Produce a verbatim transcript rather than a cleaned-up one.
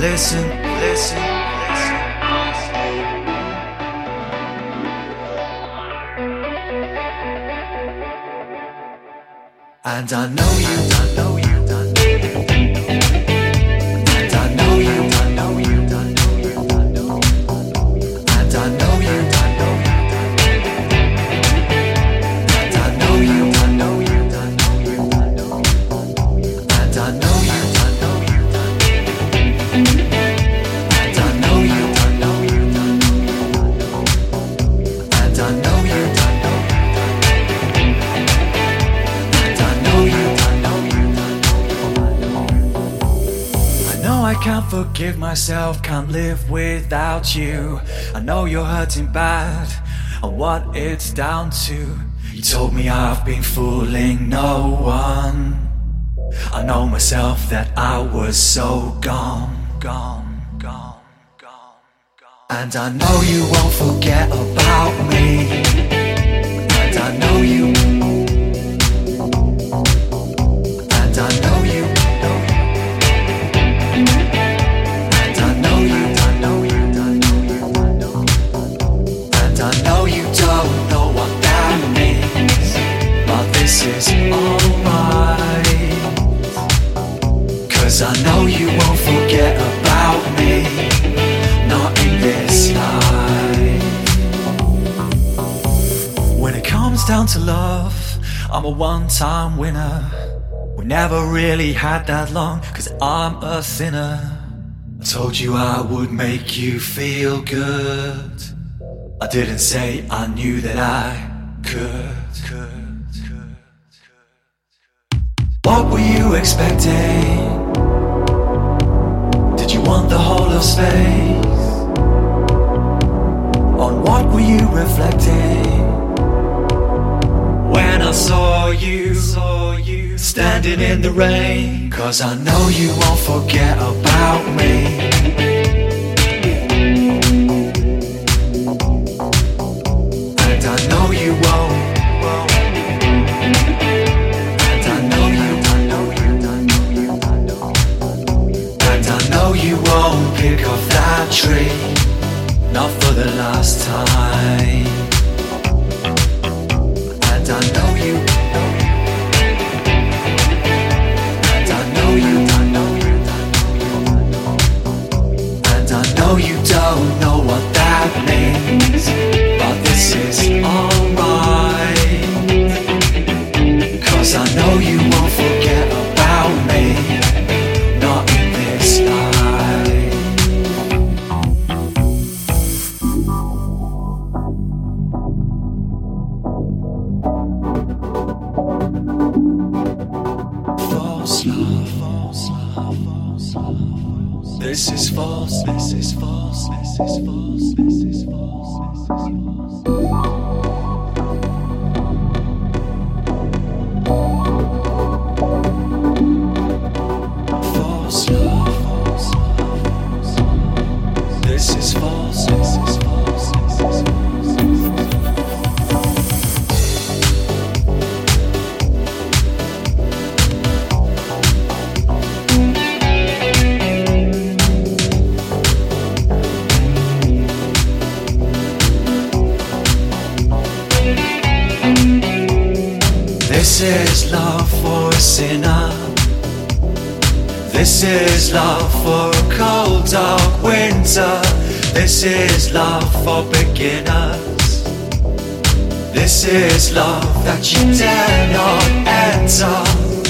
listen, listen, listen. And I know you, I know you, I know you. And I know you, I know you, I know you, I know you. And I know you, I know you, and I know you, I know you, I know you, I know you. And I know you, I know you, and I know you, I know you, I know you, and I know you, I know you. I can't forgive myself, can't live without you. I know you're hurting bad, and what it's down to. You told me I've been fooling no one. I know myself that I was so gone, gone, gone, gone, gone. And I know you won't forget about me. And I know you. And I know you. This is alright, 'cause I know you won't forget about me, not in this life. When it comes down to love, I'm a one-time winner. We never really had that long, 'cause I'm a sinner. I told you I would make you feel good. I didn't say I knew that I could, could. What were you expecting? Did you want the whole of space? On what were you reflecting? When I saw you, saw you standing in the rain, 'cause I know you won't forget about me. And I know you won't. You won't pick off that tree, not for the last time. And I know you, and I know you, I know you, and I know you don't know what that means, but this is alright, 'cause I know you won't forget about me, not in this life. This is false, this is false, this is false, this is false, this is false. False love, false love, false love. This is false, this is false, this is false. This is love for a sinner. This is love for a cold dark winter. This is love for beginners. This is love that you dare not enter.